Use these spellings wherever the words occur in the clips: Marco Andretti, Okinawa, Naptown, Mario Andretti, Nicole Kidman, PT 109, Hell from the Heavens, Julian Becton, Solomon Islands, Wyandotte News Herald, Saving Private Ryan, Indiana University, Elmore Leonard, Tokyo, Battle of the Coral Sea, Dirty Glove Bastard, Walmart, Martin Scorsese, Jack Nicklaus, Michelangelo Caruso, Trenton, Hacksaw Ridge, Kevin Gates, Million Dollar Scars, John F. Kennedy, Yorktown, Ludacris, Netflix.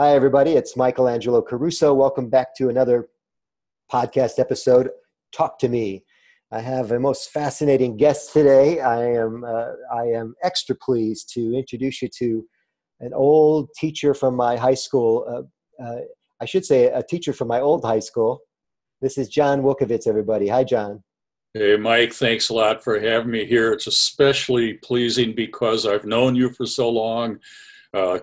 Hi, everybody. It's Michelangelo Caruso. Welcome back to another podcast episode, Talk to Me. I have a most fascinating guest today. I am extra pleased to introduce you to an old teacher from my high school. I should say a teacher from my old high school. This is John Wilcovitz, everybody. Hi, John. Hey, Mike. Thanks a lot for having me here. It's especially pleasing because I've known you for so long.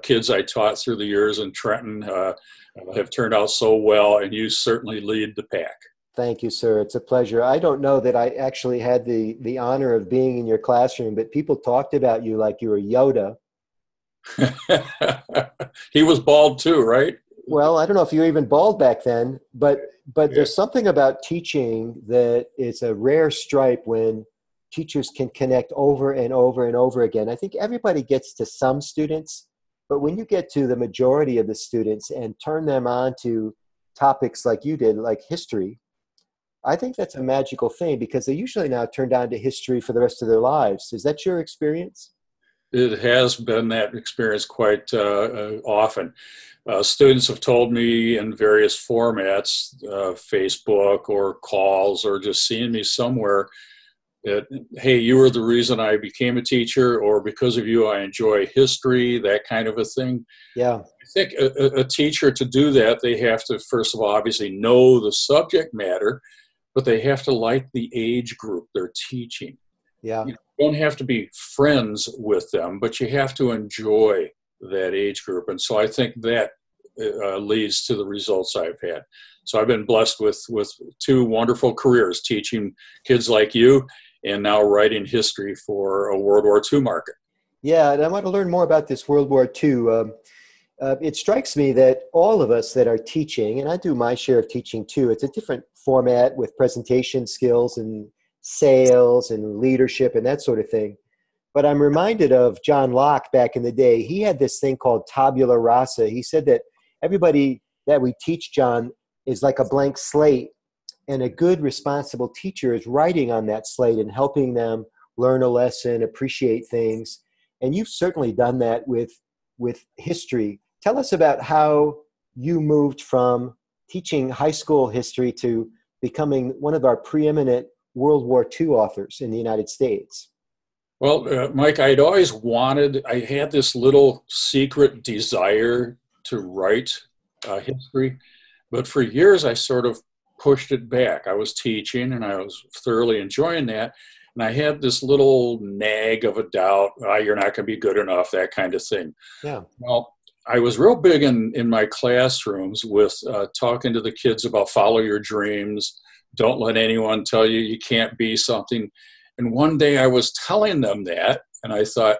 Kids I taught through the years in Trenton have turned out so well, and you certainly lead the pack. Thank you, sir. It's a pleasure. I don't know that I actually had the honor of being in your classroom, but people talked about you like you were Yoda. He was bald too, right? Well, I don't know if you were even bald back then, but there's something about teaching that is a rare stripe when teachers can connect over and over and over again. I think everybody gets to some students, but when you get to the majority of the students and turn them on to topics like you did, like history, I think that's a magical thing because they usually now turn on to history for the rest of their lives. Is that your experience? It has been that experience quite often. Students have told me in various formats, Facebook or calls or just seeing me somewhere, that, hey, you were the reason I became a teacher, or because of you I enjoy history, that kind of a thing. Yeah. I think a teacher, to do that, they have to, first of all, obviously know the subject matter, but they have to like the age group they're teaching. Yeah. You don't have to be friends with them, but you have to enjoy that age group. And so I think that leads to the results I've had. So I've been blessed with two wonderful careers, teaching kids like you and now writing history for a World War II market. Yeah, and I want to learn more about this World War II. It strikes me that all of us that are teaching, and I do my share of teaching too, it's a different format with presentation skills and sales and leadership and that sort of thing. But I'm reminded of John Locke back in the day. He had this thing called tabula rasa. He said that everybody that we teach, John, is like a blank slate, and a good, responsible teacher is writing on that slate and helping them learn a lesson, appreciate things. And you've certainly done that with history. Tell us about how you moved from teaching high school history to becoming one of our preeminent World War II authors in the United States. Well, Mike, I'd always wanted, I had this little secret desire to write history. But for years, I sort of pushed it back. I was teaching, and I was thoroughly enjoying that. And I had this little nag of a doubt, you're not going to be good enough, that kind of thing. Yeah. Well, I was real big in my classrooms with talking to the kids about follow your dreams. Don't let anyone tell you you can't be something. And one day I was telling them that, and I thought,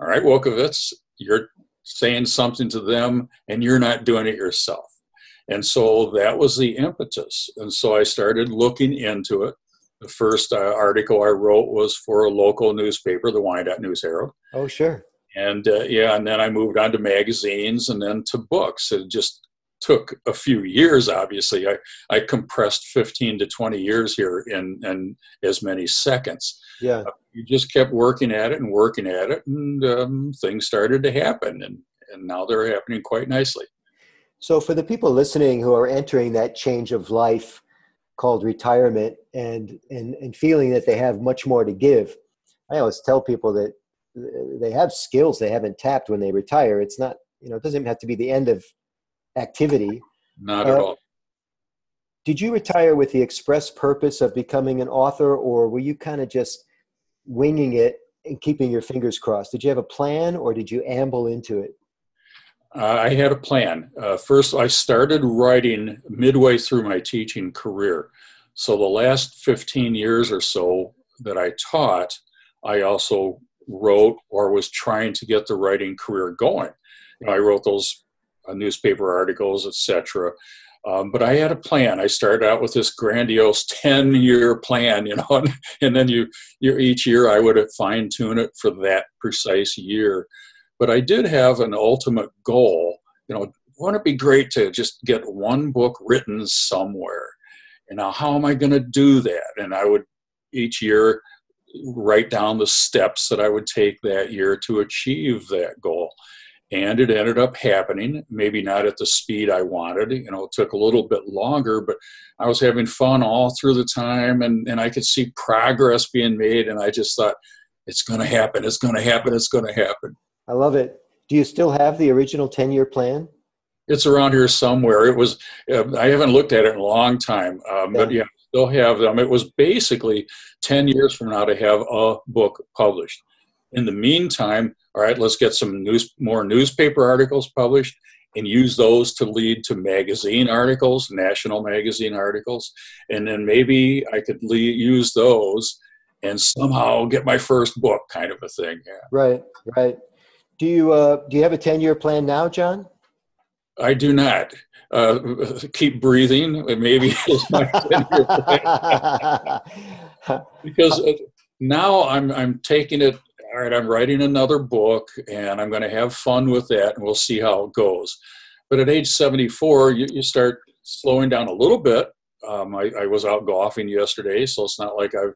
all right, Wilcovitz, you're saying something to them, and you're not doing it yourself. And so that was the impetus. And so I started looking into it. The first article I wrote was for a local newspaper, the Wyandotte News Herald. Oh, sure. And and then I moved on to magazines and then to books. It just took a few years, obviously. I compressed 15 to 20 years here in as many seconds. Yeah. You just kept working at it, and things started to happen. And now they're happening quite nicely. So for the people listening who are entering that change of life called retirement and feeling that they have much more to give, I always tell people that they have skills they haven't tapped when they retire. It's not, it doesn't have to be the end of activity. Not at all. Did you retire with the express purpose of becoming an author, or were you kind of just winging it and keeping your fingers crossed? Did you have a plan, or did you amble into it? I had a plan. First, I started writing midway through my teaching career. So the last 15 years or so that I taught, I also wrote or was trying to get the writing career going. I wrote those newspaper articles, etc. But I had a plan. I started out with this grandiose 10-year plan, and then you each year I would fine-tune it for that precise year. But I did have an ultimate goal. Wouldn't it be great to just get one book written somewhere? And now, how am I going to do that? And I would each year write down the steps that I would take that year to achieve that goal. And it ended up happening, maybe not at the speed I wanted. You know, it took a little bit longer, but I was having fun all through the time, and I could see progress being made, and I just thought, it's going to happen, it's going to happen, it's going to happen. I love it. Do you still have the original 10-year plan? It's around here somewhere. It was, I haven't looked at it in a long time, but yeah, I still have them. It was basically 10 years from now to have a book published. In the meantime, all right, let's get some more newspaper articles published and use those to lead to magazine articles, national magazine articles. And then maybe I could use those and somehow get my first book, kind of a thing. Yeah. Right, right. Do you have a 10-year plan now, John? I do not. Keep breathing. Maybe it's my 10-year plan. Because now I'm taking it, all right, I'm writing another book, and I'm going to have fun with that, and we'll see how it goes. But at age 74, you start slowing down a little bit. I was out golfing yesterday, so it's not like I've,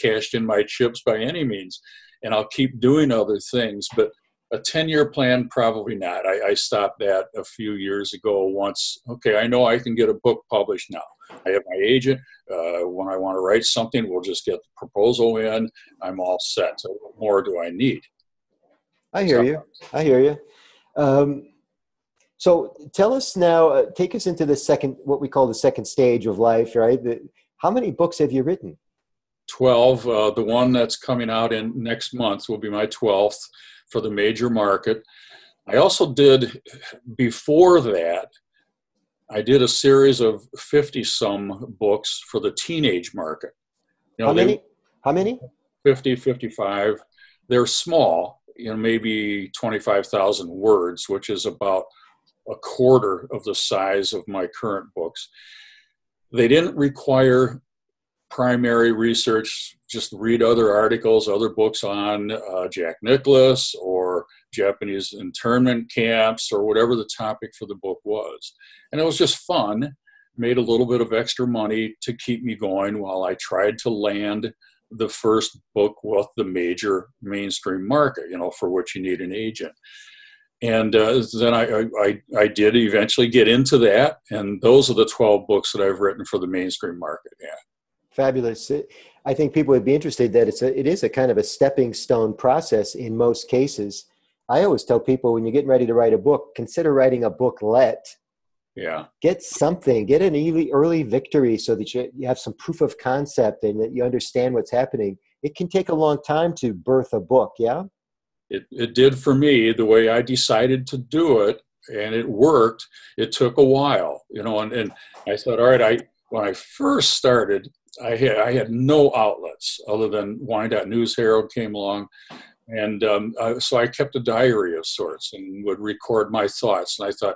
cashed in my chips by any means. And I'll keep doing other things, but a 10-year plan, probably not. I stopped that a few years ago once. Okay, I know I can get a book published now. I have my agent. When I want to write something, we'll just get the proposal in. I'm all set. So what more do I need? I hear you. So tell us now, take us into the second, what we call the second stage of life, right? How many books have you written? 12. The one that's coming out in next month will be my 12th for the major market. I also did, before that, I did a series of 50-some books for the teenage market. You know, How many? 50, 55. They're small, you know, maybe 25,000 words, which is about a quarter of the size of my current books. They didn't require primary research, just read other articles, other books on Jack Nicklaus or Japanese internment camps or whatever the topic for the book was. And it was just fun, made a little bit of extra money to keep me going while I tried to land the first book with the major mainstream market, you know, for which you need an agent. And then I did eventually get into that. And those are the 12 books that I've written for the mainstream market. Yeah. Fabulous. I think people would be interested that it is a kind of a stepping stone process in most cases. I always tell people when you're getting ready to write a book, consider writing a booklet. Yeah. Get something, get an early victory so that you have some proof of concept and that you understand what's happening. It can take a long time to birth a book, yeah? It did for me, the way I decided to do it, and it worked. It took a while, you know, and I thought, all right, when I first started, I had no outlets other than Wyandotte News Herald came along. And so I kept a diary of sorts and would record my thoughts. And I thought,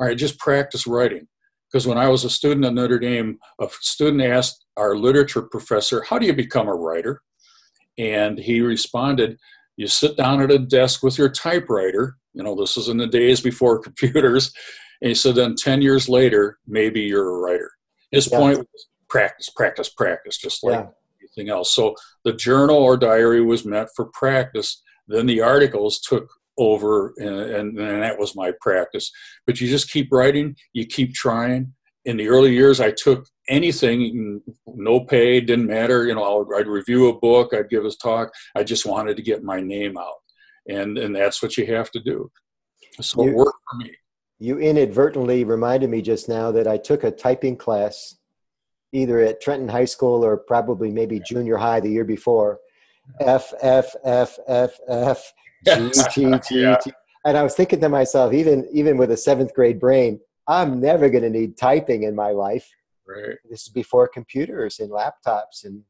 all right, just practice writing. Because when I was a student at Notre Dame, a student asked our literature professor, how do you become a writer? And he responded, you sit down at a desk with your typewriter. You know, this is in the days before computers. And he said, then 10 years later, maybe you're a writer. His point was, practice, practice, practice, just like anything else. So the journal or diary was meant for practice. Then the articles took over, and that was my practice. But you just keep writing. You keep trying. In the early years, I took anything, no pay, didn't matter. You know, I'd review a book. I'd give a talk. I just wanted to get my name out, and that's what you have to do. So it worked for me. You inadvertently reminded me just now that I took a typing class either at Trenton High School or probably maybe junior high the year before. F, F, F, F, F, G, T, T, T. And I was thinking to myself, even with a 7th grade brain, I'm never going to need typing in my life. Right. This is before computers and laptops. And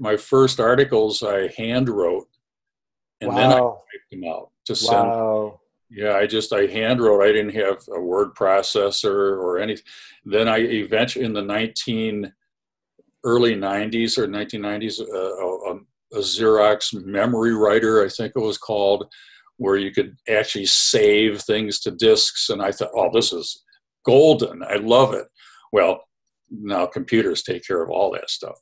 my first articles I hand wrote, and then I typed them out to send. Wow. Yeah, I hand wrote. I didn't have a word processor or anything. Then I eventually, in the early 90s or 1990s, a Xerox memory writer, I think it was called, where you could actually save things to disks. And I thought, oh, this is golden. I love it. Well, now computers take care of all that stuff.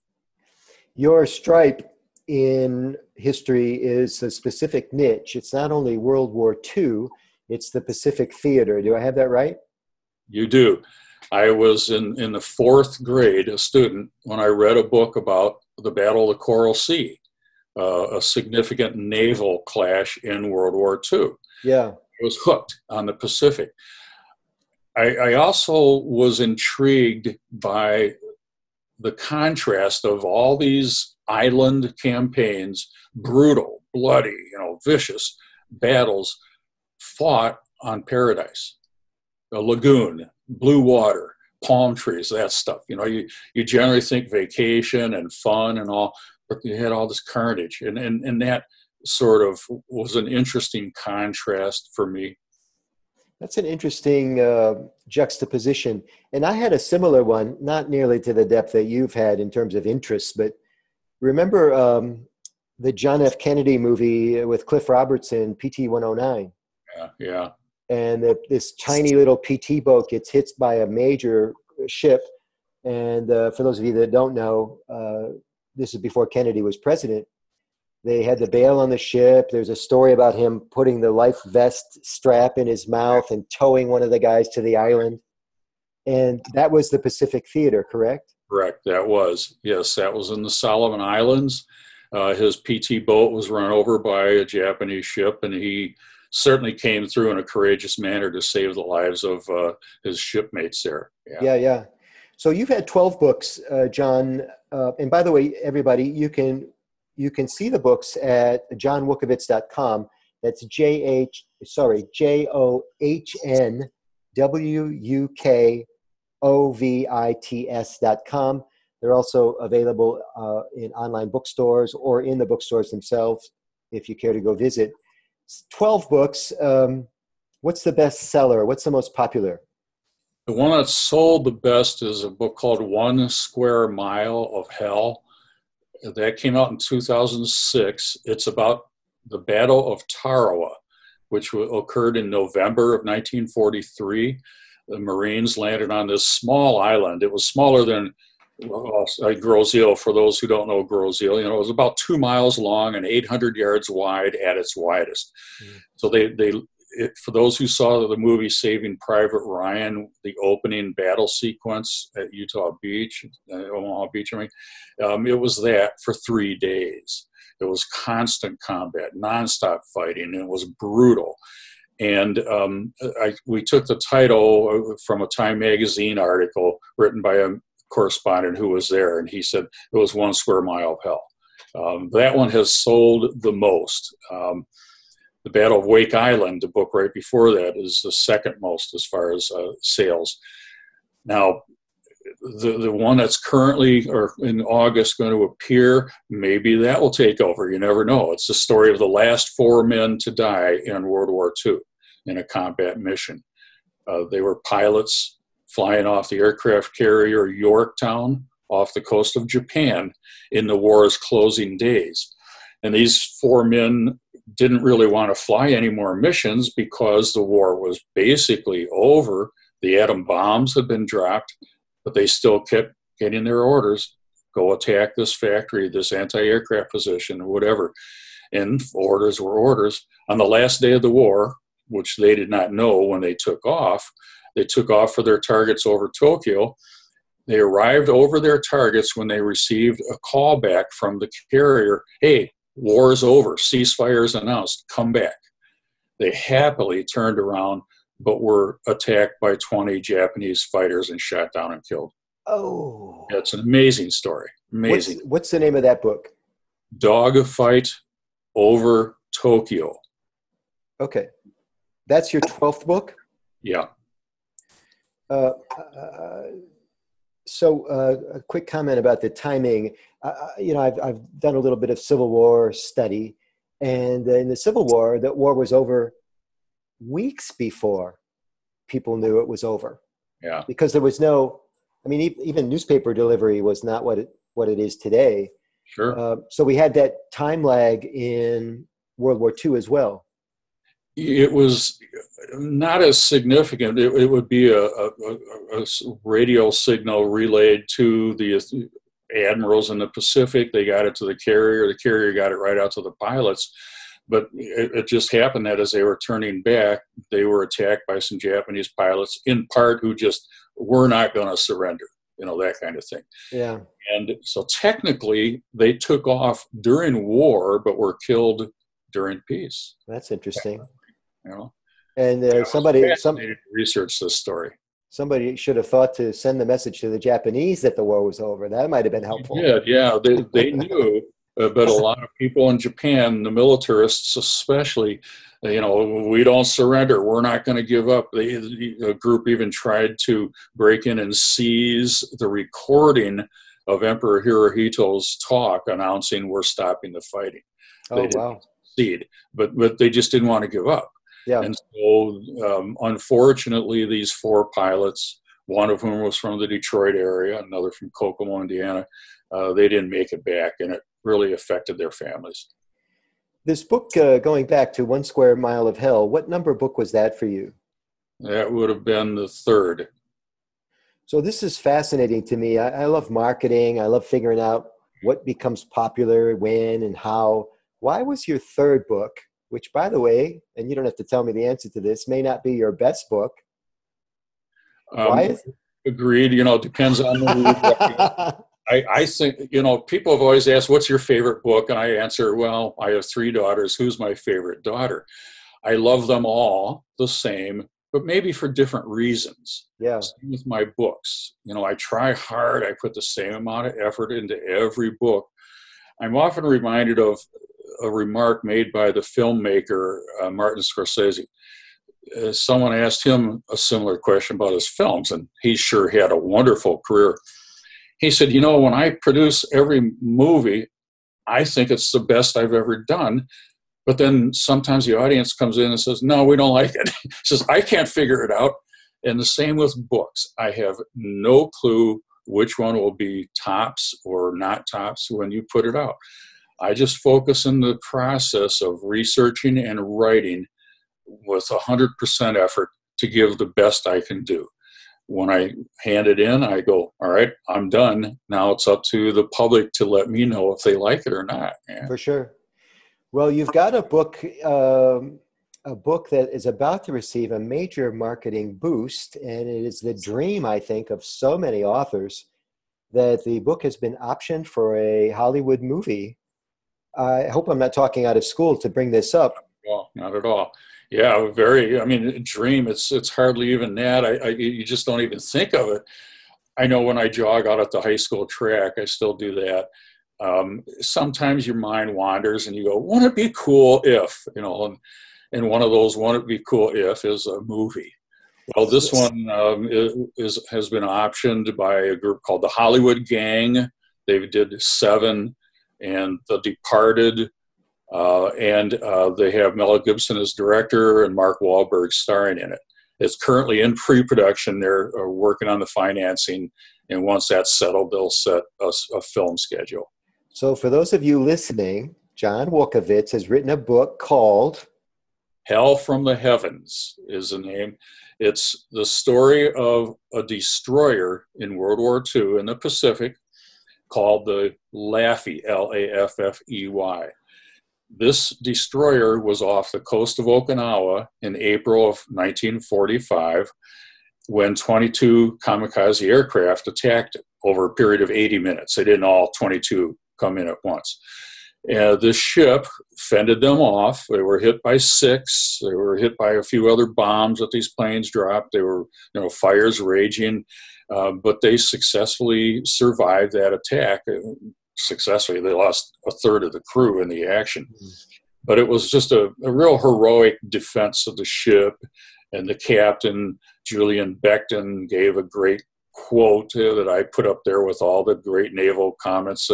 Your Stripe in history is a specific niche. It's not only World War II, it's the Pacific Theater. Do I have that right? You do. I was in the fourth grade, a student, when I read a book about the Battle of the Coral Sea, a significant naval clash in World War II. Yeah. I was hooked on the Pacific. I also was intrigued by the contrast of all these island campaigns, brutal, bloody, vicious battles fought on paradise, a lagoon, blue water, palm trees, that stuff. You generally think vacation and fun and all, but you had all this carnage. And that sort of was an interesting contrast for me. That's an interesting juxtaposition. And I had a similar one, not nearly to the depth that you've had in terms of interests, but remember the John F. Kennedy movie with Cliff Robertson, PT 109? Yeah, yeah. And this tiny little PT boat gets hit by a major ship. And for those of you that don't know, this is before Kennedy was president. They had to bail on the ship. There's a story about him putting the life vest strap in his mouth and towing one of the guys to the island. And that was the Pacific Theater, correct? Correct. That was. Yes, that was in the Solomon Islands. His PT boat was run over by a Japanese ship, and he certainly came through in a courageous manner to save the lives of his shipmates there. Yeah. So you've had 12 books, John. And by the way, everybody, you can see the books at johnwilcovitz.com. That's johnwilcovitz.com. They're also available in online bookstores or in the bookstores themselves if you care to go visit. 12 books. What's the best seller? What's the most popular? The one that sold the best is a book called One Square Mile of Hell. That came out in 2006. It's about the Battle of Tarawa, which occurred in November of 1943. The Marines landed on this small island. It was smaller than Groseille, for those who don't know Groseille. It was about 2 miles long and 800 yards wide at its widest. Mm-hmm. So for those who saw the movie Saving Private Ryan, the opening battle sequence at Utah Beach, Omaha Beach, it was that for 3 days. It was constant combat, nonstop fighting, and it was brutal. And we took the title from a Time magazine article written by a correspondent who was there, and he said it was 1 square mile of hell. That one has sold the most. The Battle of Wake Island, the book right before that, is the second most as far as sales. Now, the one that's currently or in August going to appear, maybe that will take over. You never know. It's the story of the last 4 men to die in World War II in a combat mission. They were pilots flying off the aircraft carrier Yorktown off the coast of Japan in the war's closing days. And these 4 men didn't really want to fly any more missions because the war was basically over. The atom bombs had been dropped, but they still kept getting their orders, go attack this factory, this anti-aircraft position, whatever. And orders were orders. On the last day of the war, which they did not know when they took off for their targets over Tokyo. They arrived over their targets when they received a call back from the carrier, hey, war is over, ceasefire is announced, come back. They happily turned around, but were attacked by 20 Japanese fighters and shot down and killed. Oh. That's an amazing story. Amazing. What's the name of that book? Dogfight Over Tokyo. Okay. That's your 12th book? Yeah. So a quick comment about the timing. I've done a little bit of Civil War study, and in the Civil War, that war was over weeks before people knew it was over. Yeah. Because there was even newspaper delivery was not what it is today. Sure. So we had that time lag in World War II as well. It was not as significant. It would be a radio signal relayed to the admirals in the Pacific. They got it to the carrier. The carrier got it right out to the pilots. But it just happened that as they were turning back, they were attacked by some Japanese pilots, in part, who just were not going to surrender, you know, that kind of thing. Yeah. And so technically, they took off during war, but were killed during peace. That's interesting. You know? And somebody researched this story. Somebody should have thought to send the message to the Japanese that the war was over. That might have been helpful. Yeah, they knew. But a lot of people in Japan, the militarists especially, we don't surrender. We're not going to give up. The group even tried to break in and seize the recording of Emperor Hirohito's talk announcing we're stopping the fighting. They didn't succeed, but they just didn't want to give up. Yeah. And so, unfortunately, these four pilots, one of whom was from the Detroit area, another from Kokomo, Indiana, they didn't make it back, and it really affected their families. This book, going back to One Square Mile of Hell, what number book was that for you? That would have been the third. So this is fascinating to me. I love marketing. I love figuring out what becomes popular, when, and how. Why was your third book, which, by the way, and you don't have to tell me the answer to this, may not be your best book? Why? Agreed. It depends on the mood. I think, people have always asked, what's your favorite book? And I answer, well, I have three daughters. Who's my favorite daughter? I love them all the same, but maybe for different reasons. Yeah. Same with my books. I try hard. I put the same amount of effort into every book. I'm often reminded of a remark made by the filmmaker Martin Scorsese. Someone asked him a similar question about his films, and he sure had a wonderful career. He said, when I produce every movie, I think it's the best I've ever done. But then sometimes the audience comes in and says, no, we don't like it. He says, I can't figure it out. And the same with books. I have no clue which one will be tops or not tops when you put it out. I just focus in the process of researching and writing with 100% effort to give the best I can do. When I hand it in, I go, all right, I'm done. Now it's up to the public to let me know if they like it or not. Man. For sure. Well, you've got a book that is about to receive a major marketing boost, and it is the dream, I think, of so many authors that the book has been optioned for a Hollywood movie. I hope I'm not talking out of school to bring this up. Well, not at all. Yeah, dream, it's hardly even that. You just don't even think of it. I know when I jog out at the high school track, I still do that. Sometimes your mind wanders and you go, wouldn't it be cool if, and one of those wouldn't it be cool if is a movie. Well, this one has been optioned by a group called the Hollywood Gang. They did Seven and The Departed. They have Mel Gibson as director and Mark Wahlberg starring in it. It's currently in pre-production. They're working on the financing, and once that's settled, they'll set a film schedule. So for those of you listening, John Wilcovitz has written a book called Hell from the Heavens is the name. It's the story of a destroyer in World War II in the Pacific called the Laffey, L-A-F-F-E-Y. This destroyer was off the coast of Okinawa in April of 1945 when 22 kamikaze aircraft attacked it over a period of 80 minutes. They didn't all 22 come in at once. The ship fended them off. They were hit by 6. They were hit by a few other bombs that these planes dropped. There were fires raging, but they successfully survived that attack. Successfully, they lost a third of the crew in the action, but it was just a real heroic defense of the ship. And the captain, Julian Becton, gave a great quote that I put up there with all the great naval comments.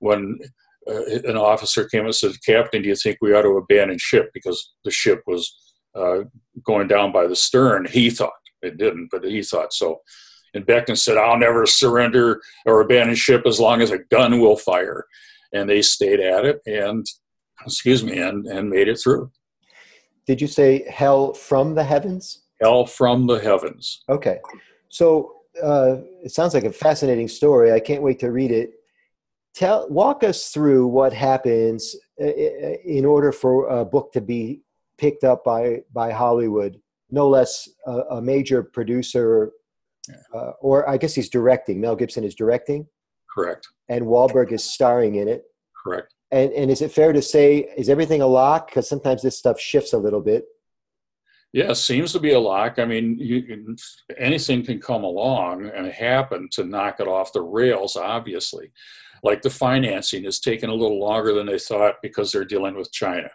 When an officer came and said, "Captain, do you think we ought to abandon ship?" because the ship was going down by the stern. He thought it didn't, but he thought so. And Becton said, I'll never surrender or abandon ship as long as a gun will fire. And they stayed at it and made it through. Did you say Hell from the Heavens? Hell from the Heavens. Okay. So it sounds like a fascinating story. I can't wait to read it. Walk us through what happens in order for a book to be picked up by Hollywood, no less a major producer, or I guess he's directing. Mel Gibson is directing? Correct. And Wahlberg is starring in it? Correct. And is it fair to say, is everything a lock? Because sometimes this stuff shifts a little bit. Yeah, it seems to be a lock. I mean, anything can come along and happen to knock it off the rails, obviously. Like the financing has taken a little longer than they thought because they're dealing with China.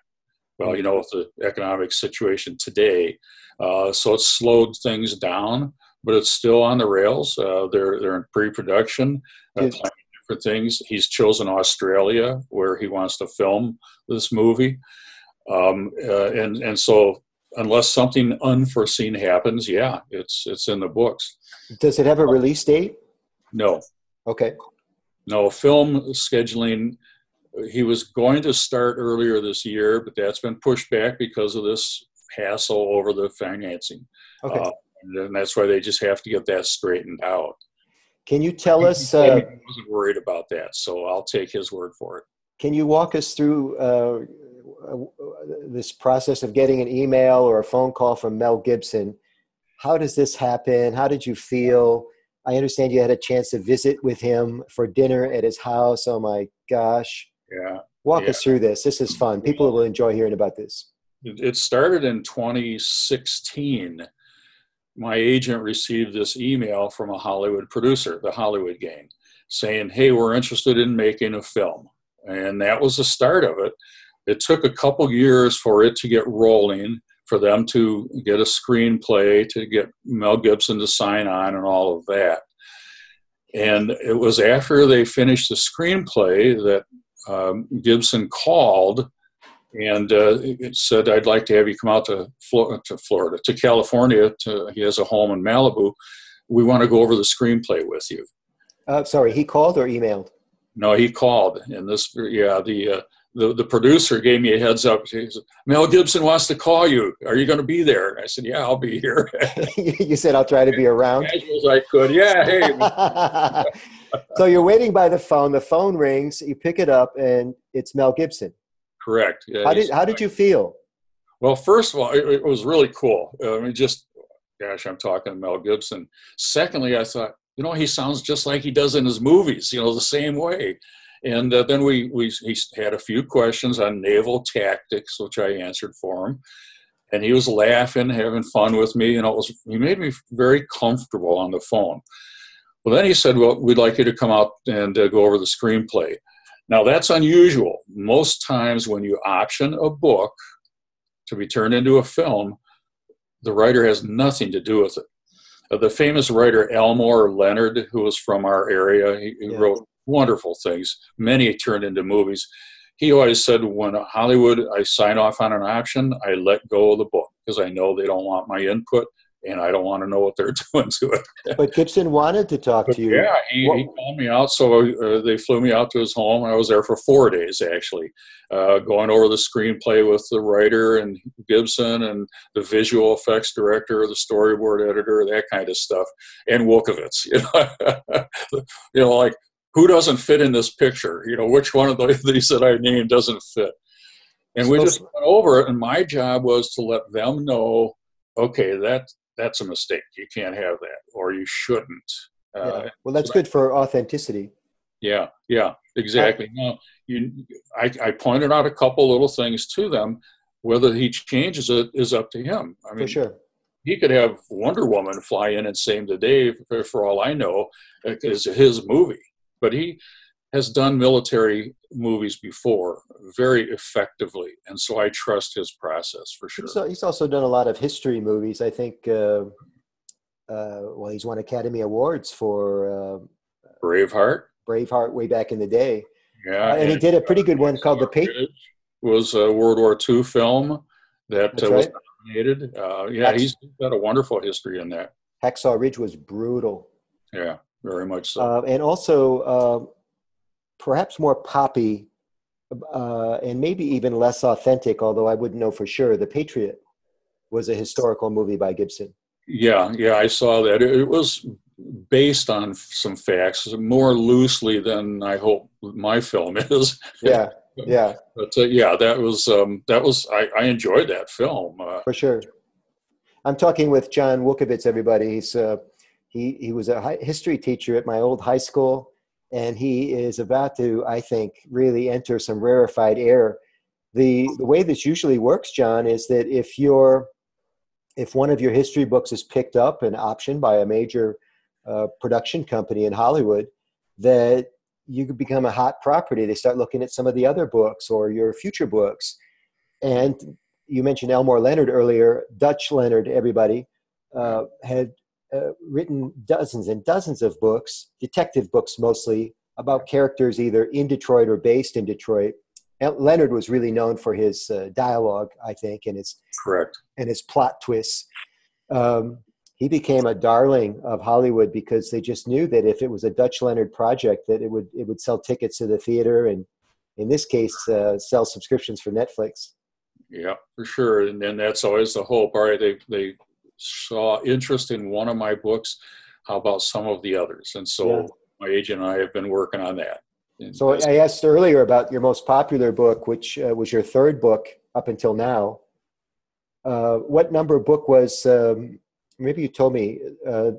Well, you know, with the economic situation today. So it slowed things down, but it's still on the rails. They're in pre-production, planning different things. He's chosen Australia, where he wants to film this movie. And so unless something unforeseen happens, yeah, it's in the books. Does it have a release date? No. Okay. No, film scheduling, he was going to start earlier this year, but that's been pushed back because of this hassle over the financing. Okay. And that's why they just have to get that straightened out. Can you tell us? I wasn't worried about that, so I'll take his word for it. Can you walk us through this process of getting an email or a phone call from Mel Gibson? How does this happen? How did you feel? I understand you had a chance to visit with him for dinner at his house. Oh my gosh. Yeah. Walk us through this. This is fun. People will enjoy hearing about this. It started in 2016. My agent received this email from a Hollywood producer, the Hollywood Gang, saying, hey, we're interested in making a film. And that was the start of it. It took a couple years for it to get rolling, for them to get a screenplay, to get Mel Gibson to sign on and all of that. And it was after they finished the screenplay that Gibson called and said, I'd like to have you come out to California. He has a home in Malibu. We want to go over the screenplay with you. Sorry, he called or emailed? No, he called. And this, the producer gave me a heads up. She said, Mel Gibson wants to call you. Are you going to be there? I said, yeah, I'll be here. You said, I'll try to be around. As casual as I could. Yeah, hey. So you're waiting by the phone. The phone rings. You pick it up, and it's Mel Gibson. Correct. Yeah, how did you feel? Well, first of all, it was really cool. I mean, just, gosh, I'm talking to Mel Gibson. Secondly, I thought, you know, he sounds just like he does in his movies, you know, the same way. And then he had a few questions on naval tactics, which I answered for him. And he was laughing, having fun with me. And he made me very comfortable on the phone. Well, then he said, well, we'd like you to come out and go over the screenplay. Now, that's unusual. Most times when you option a book to be turned into a film, the writer has nothing to do with it. The famous writer Elmore Leonard, who was from our area, he wrote wonderful things. Many turned into movies. He always said, when Hollywood, I sign off on an option, I let go of the book because I know they don't want my input and I don't want to know what they're doing to it. But Gibson wanted to talk to you. Yeah, he called me out. So they flew me out to his home. I was there for 4 days, actually, going over the screenplay with the writer and Gibson and the visual effects director, the storyboard editor, that kind of stuff, and Wilcovitz. You know, like, who doesn't fit in this picture? You know, which one of these that I named doesn't fit? And we just went over it, and my job was to let them know, okay, that's a mistake. You can't have that, or you shouldn't. Yeah. Well, that's good for authenticity. Yeah, yeah, exactly. Now, I pointed out a couple little things to them. Whether he changes it is up to him. I mean, for sure. He could have Wonder Woman fly in and save the day, for all I know, is his movie. But he has done military movies before very effectively, and so I trust his process for sure. He's also done a lot of history movies. I think, well, he's won Academy Awards for Braveheart. Braveheart way back in the day. Yeah. And he did a pretty good one called The Patriot. Was a World War II film that was nominated. Yeah, he's got a wonderful history in that. Hacksaw Ridge was brutal. Yeah. Very much so. And also, perhaps more poppy and maybe even less authentic, although I wouldn't know for sure, The Patriot was a historical movie by Gibson. Yeah, I saw that. It was based on some facts, more loosely than I hope my film is. Yeah, yeah. But yeah, that was I enjoyed that film for sure. I'm talking with John Wilcovitz, everybody. He's he was a history teacher at my old high school, and he is about to, I think, really enter some rarefied air. The way this usually works, John, is that if one of your history books is picked up and optioned by a major production company in Hollywood, that you could become a hot property. They start looking at some of the other books or your future books. And you mentioned Elmore Leonard earlier. Dutch Leonard, everybody, had written dozens and dozens of books, detective books mostly, about characters either in Detroit or based in Detroit. Leonard was really known for his dialogue, I think, and his correct and his plot twists. He became a darling of Hollywood because they just knew that if it was a Dutch Leonard project, that it would sell tickets to the theater and, in this case, sell subscriptions for Netflix. Yeah, for sure, and that's always the hope. All right, they saw interest in one of my books. How about some of the others? And so yeah. My agent and I have been working on that. So I asked earlier about your most popular book, which was your third book up until now. What number book was, maybe you told me,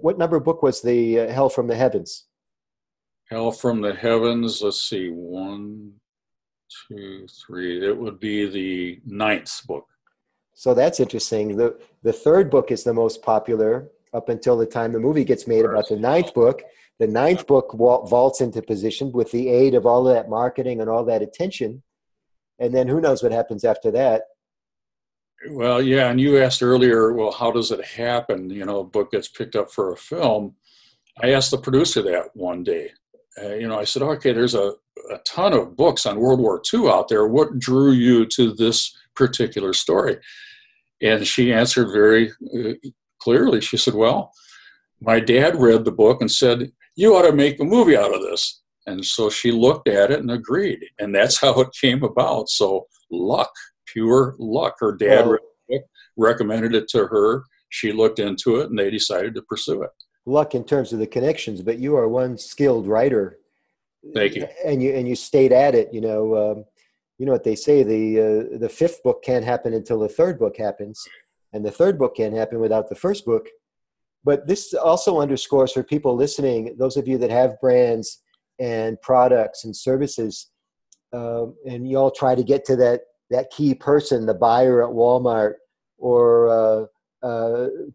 what number book was the Hell from the Heavens? Hell from the Heavens, let's see, 1, 2, 3. It would be the 9th book. So that's interesting. The third book is the most popular up until the time the movie gets made about the 9th book. The 9th book vaults into position with the aid of all of that marketing and all that attention. And then who knows what happens after that. Well, yeah, and you asked earlier, well, how does it happen? You know, a book gets picked up for a film. I asked the producer that one day. You know, I said, okay, there's a ton of books on World War II out there. What drew you to this particular story? And she answered very clearly. She said, well, my dad read the book and said, you ought to make a movie out of this. And so she looked at it and agreed. And that's how it came about. So luck, pure luck. Her dad read the book, recommended it to her. She looked into it, and they decided to pursue it. Luck in terms of the connections, but you are one skilled writer. Thank you. And you stayed at it. You know what they say, the 5th book can't happen until the 3rd book happens. And the 3rd book can't happen without the 1st book. But this also underscores for people listening, those of you that have brands and products and services, and you all try to get to that key person, the buyer at Walmart, or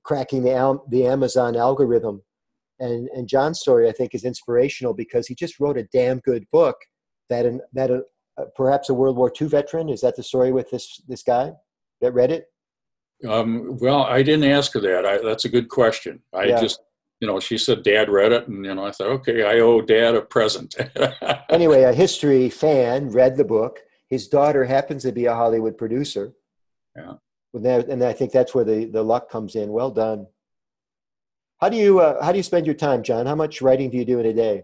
cracking the Amazon algorithm. And John's story, I think, is inspirational because he just wrote a damn good book that perhaps a World War II veteran. Is that the story with this guy that read it? Well, I didn't ask her that. That's a good question. Just, you know, she said Dad read it, and, you know, I thought, okay, I owe Dad a present. Anyway, a history fan read the book. His daughter happens to be a Hollywood producer. Yeah. And I think that's where the luck comes in. Well done. How do you spend your time, John? How much writing do you do in a day?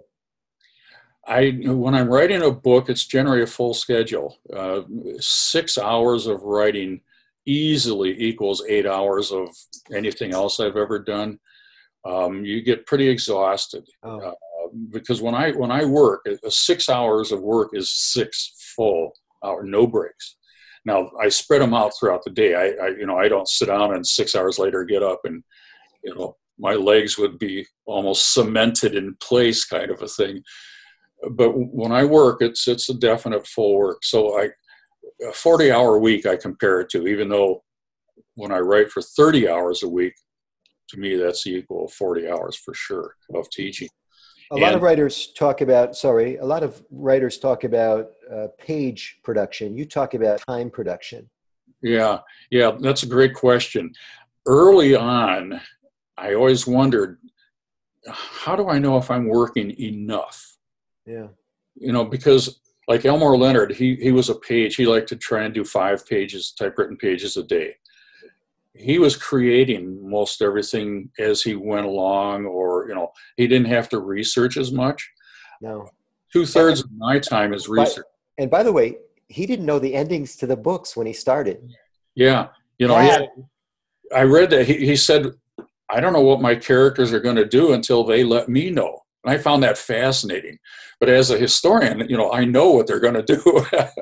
When I'm writing a book, it's generally a full schedule. 6 hours of writing easily equals 8 hours of anything else I've ever done. You get pretty exhausted because when I work, 6 hours of work is 6 full hours, no breaks. Now I spread them out throughout the day. I don't sit down and 6 hours later get up and, you know, my legs would be almost cemented in place, kind of a thing. But when I work, it's a definite full work. So a 40-hour week I compare it to, even though when I write for 30 hours a week, to me that's the equal of 40 hours for sure of teaching. A lot of writers talk about page production. You talk about time production. Yeah, that's a great question. Early on, I always wondered, how do I know if I'm working enough? Yeah. You know, because like Elmore Leonard, he was a page. He liked to try and do 5 pages, typewritten pages a day. He was creating most everything as he went along, or, you know, he didn't have to research as much. No. 2/3 of my time is research. And by the way, he didn't know the endings to the books when he started. Yeah. You know, I read that he said I don't know what my characters are going to do until they let me know. And I found that fascinating. But as a historian, you know, I know what they're going to do.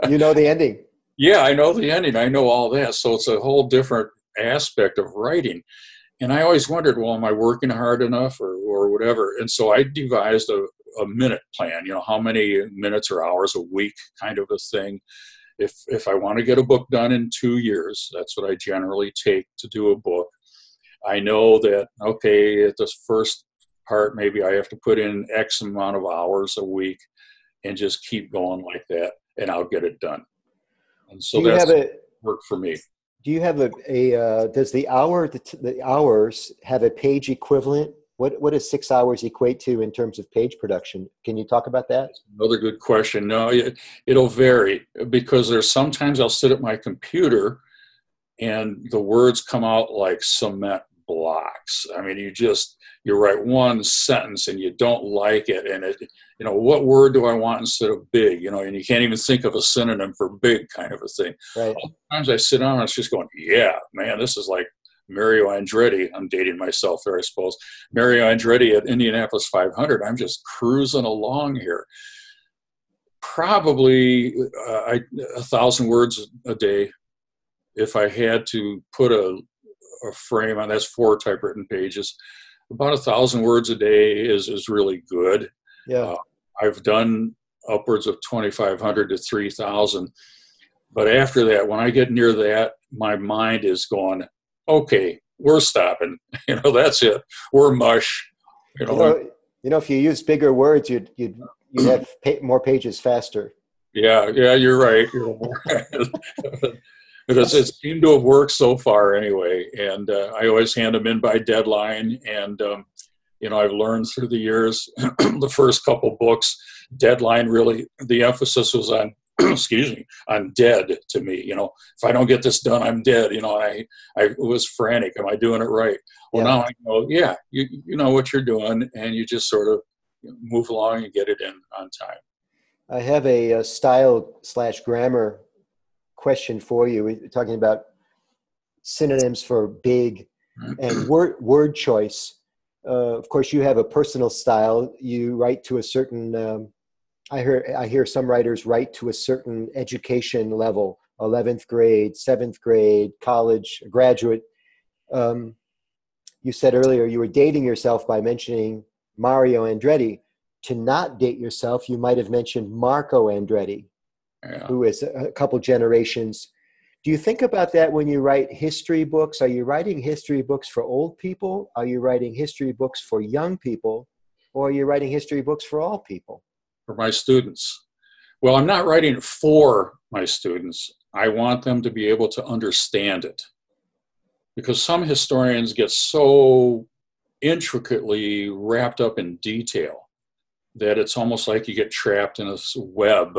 You know the ending. Yeah, I know the ending. I know all that. So it's a whole different aspect of writing. And I always wondered, well, am I working hard enough or whatever? And so I devised a minute plan, you know, how many minutes or hours a week kind of a thing. If I want to get a book done in 2 years, that's what I generally take to do a book. I know that, okay, at this first part, maybe I have to put in X amount of hours a week and just keep going like that, and I'll get it done. And so that's worked for me. Do you have does the hours have a page equivalent? What does 6 hours equate to in terms of page production? Can you talk about that? That's another good question. No, it'll vary, because there's sometimes I'll sit at my computer and the words come out like cement blocks. I mean, you write one sentence and you don't like it. And you know, what word do I want instead of big? You know, and you can't even think of a synonym for big kind of a thing. Right. Sometimes I sit down and it's just going, yeah, man, this is like Mario Andretti. I'm dating myself there, I suppose. Mario Andretti at Indianapolis 500. I'm just cruising along here. Probably 1,000 words a day. If I had to put a frame on, that's 4 typewritten pages. About 1,000 words a day is really good. Yeah, I've done upwards of 2,500 to 3,000. But after that, when I get near that, my mind is going, okay, we're stopping. You know, that's it. We're mush. You know, if you use bigger words, you'd have more pages faster. Yeah, you're right. It seemed to have worked so far anyway, and I always hand them in by deadline. And you know, I've learned through the years, the first couple books, deadline really, the emphasis was on, excuse me, on dead to me. You know, if I don't get this done, I'm dead. You know, I was frantic. Am I doing it right? Well, yeah. Now I know, yeah, you know what you're doing, and you just sort of move along and get it in on time. I have a style/grammar question for you. We're talking about synonyms for big and word choice. Of course, you have a personal style. You write to a certain. I hear some writers write to a certain education level: 11th grade, 7th grade, college, graduate. You said earlier you were dating yourself by mentioning Mario Andretti. To not date yourself, you might have mentioned Marco Andretti. Yeah. Who is a couple generations. Do you think about that when you write history books? Are you writing history books for old people? Are you writing history books for young people? Or are you writing history books for all people? For my students. Well, I'm not writing it for my students. I want them to be able to understand it. Because some historians get so intricately wrapped up in detail that it's almost like you get trapped in a web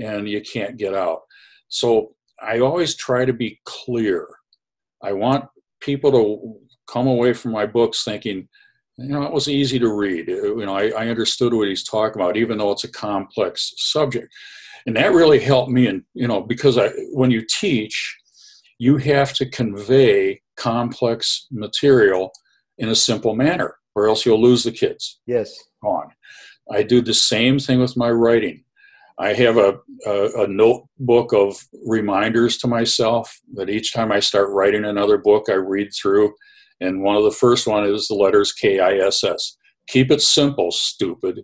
and you can't get out. So I always try to be clear. I want people to come away from my books thinking, you know, it was easy to read. You know, I understood what he's talking about, even though it's a complex subject. And that really helped me, and you know, because when you teach, you have to convey complex material in a simple manner, or else you'll lose the kids. Yes. On. I do the same thing with my writing. I have a notebook of reminders to myself that each time I start writing another book, I read through. And one of the first one is the letters KISS. Keep it simple, stupid.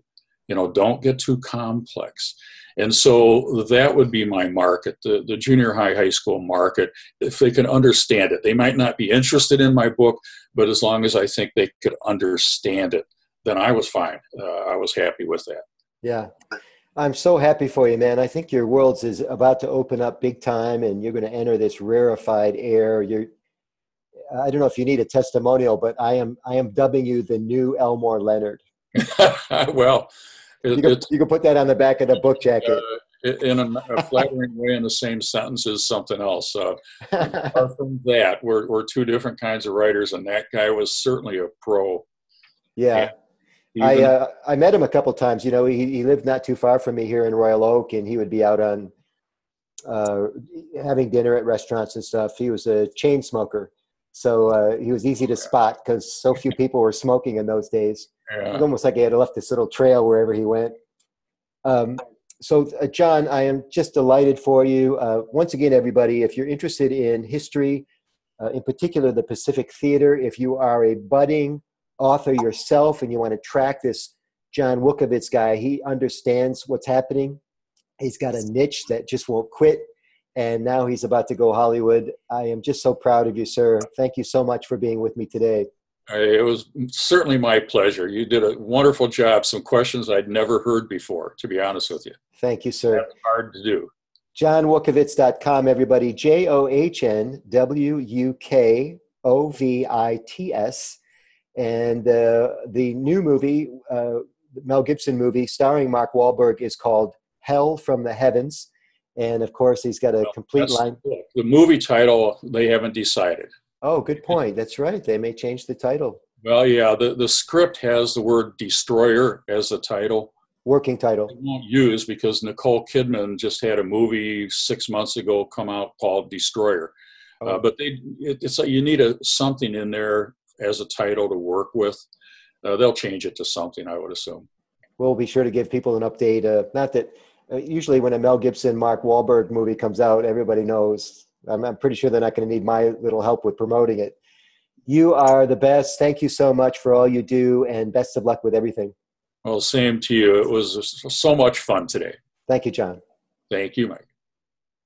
You know, don't get too complex. And so that would be my market, the junior high school market. If they can understand it, they might not be interested in my book, but as long as I think they could understand it, then I was fine. I was happy with that. Yeah. I'm so happy for you, man. I think your world is about to open up big time, and you're going to enter this rarefied air. I don't know if you need a testimonial, but I am dubbing you the new Elmore Leonard. Well, you can put that on the back of the book jacket. In a flattering way, in the same sentence is something else. Apart from that, we're two different kinds of writers, and that guy was certainly a pro. Yeah. I met him a couple times. You know, he lived not too far from me here in Royal Oak, and he would be out on having dinner at restaurants and stuff. He was a chain smoker, So he was easy to spot because so few people were smoking in those days. Yeah. It was almost like he had left this little trail wherever he went. So, John, I am just delighted for you. Once again, everybody, if you're interested in history, in particular the Pacific Theater, if you are a budding author yourself and you want to track this John Wilcovitz guy, he understands what's happening. He's got a niche that just won't quit, and now he's about to go Hollywood. I am just so proud of you, sir. Thank you so much for being with me today. It was certainly my pleasure. You did a wonderful job. Some questions I'd never heard before, to be honest with you. Thank you, sir. That's hard to do. JohnWilcovitz.com, everybody. JohnWilcovitz. And the new movie, Mel Gibson movie, starring Mark Wahlberg, is called Hell from the Heavens. And, of course, he's got a complete line. The movie title, they haven't decided. Oh, good point. That's right. They may change the title. Well, yeah, the script has the word destroyer as the title. Working title. They won't use because Nicole Kidman just had a movie 6 months ago come out called Destroyer. Oh. But it's like you need something in there as a title to work with. They'll change it to something, I would assume. We'll be sure to give people an update. Not that usually when a Mel Gibson, Mark Wahlberg movie comes out, everybody knows. I'm pretty sure they're not going to need my little help with promoting it. You are the best. Thank you so much for all you do, and best of luck with everything. Well, same to you. It was so much fun today. Thank you, John. Thank you, Mike.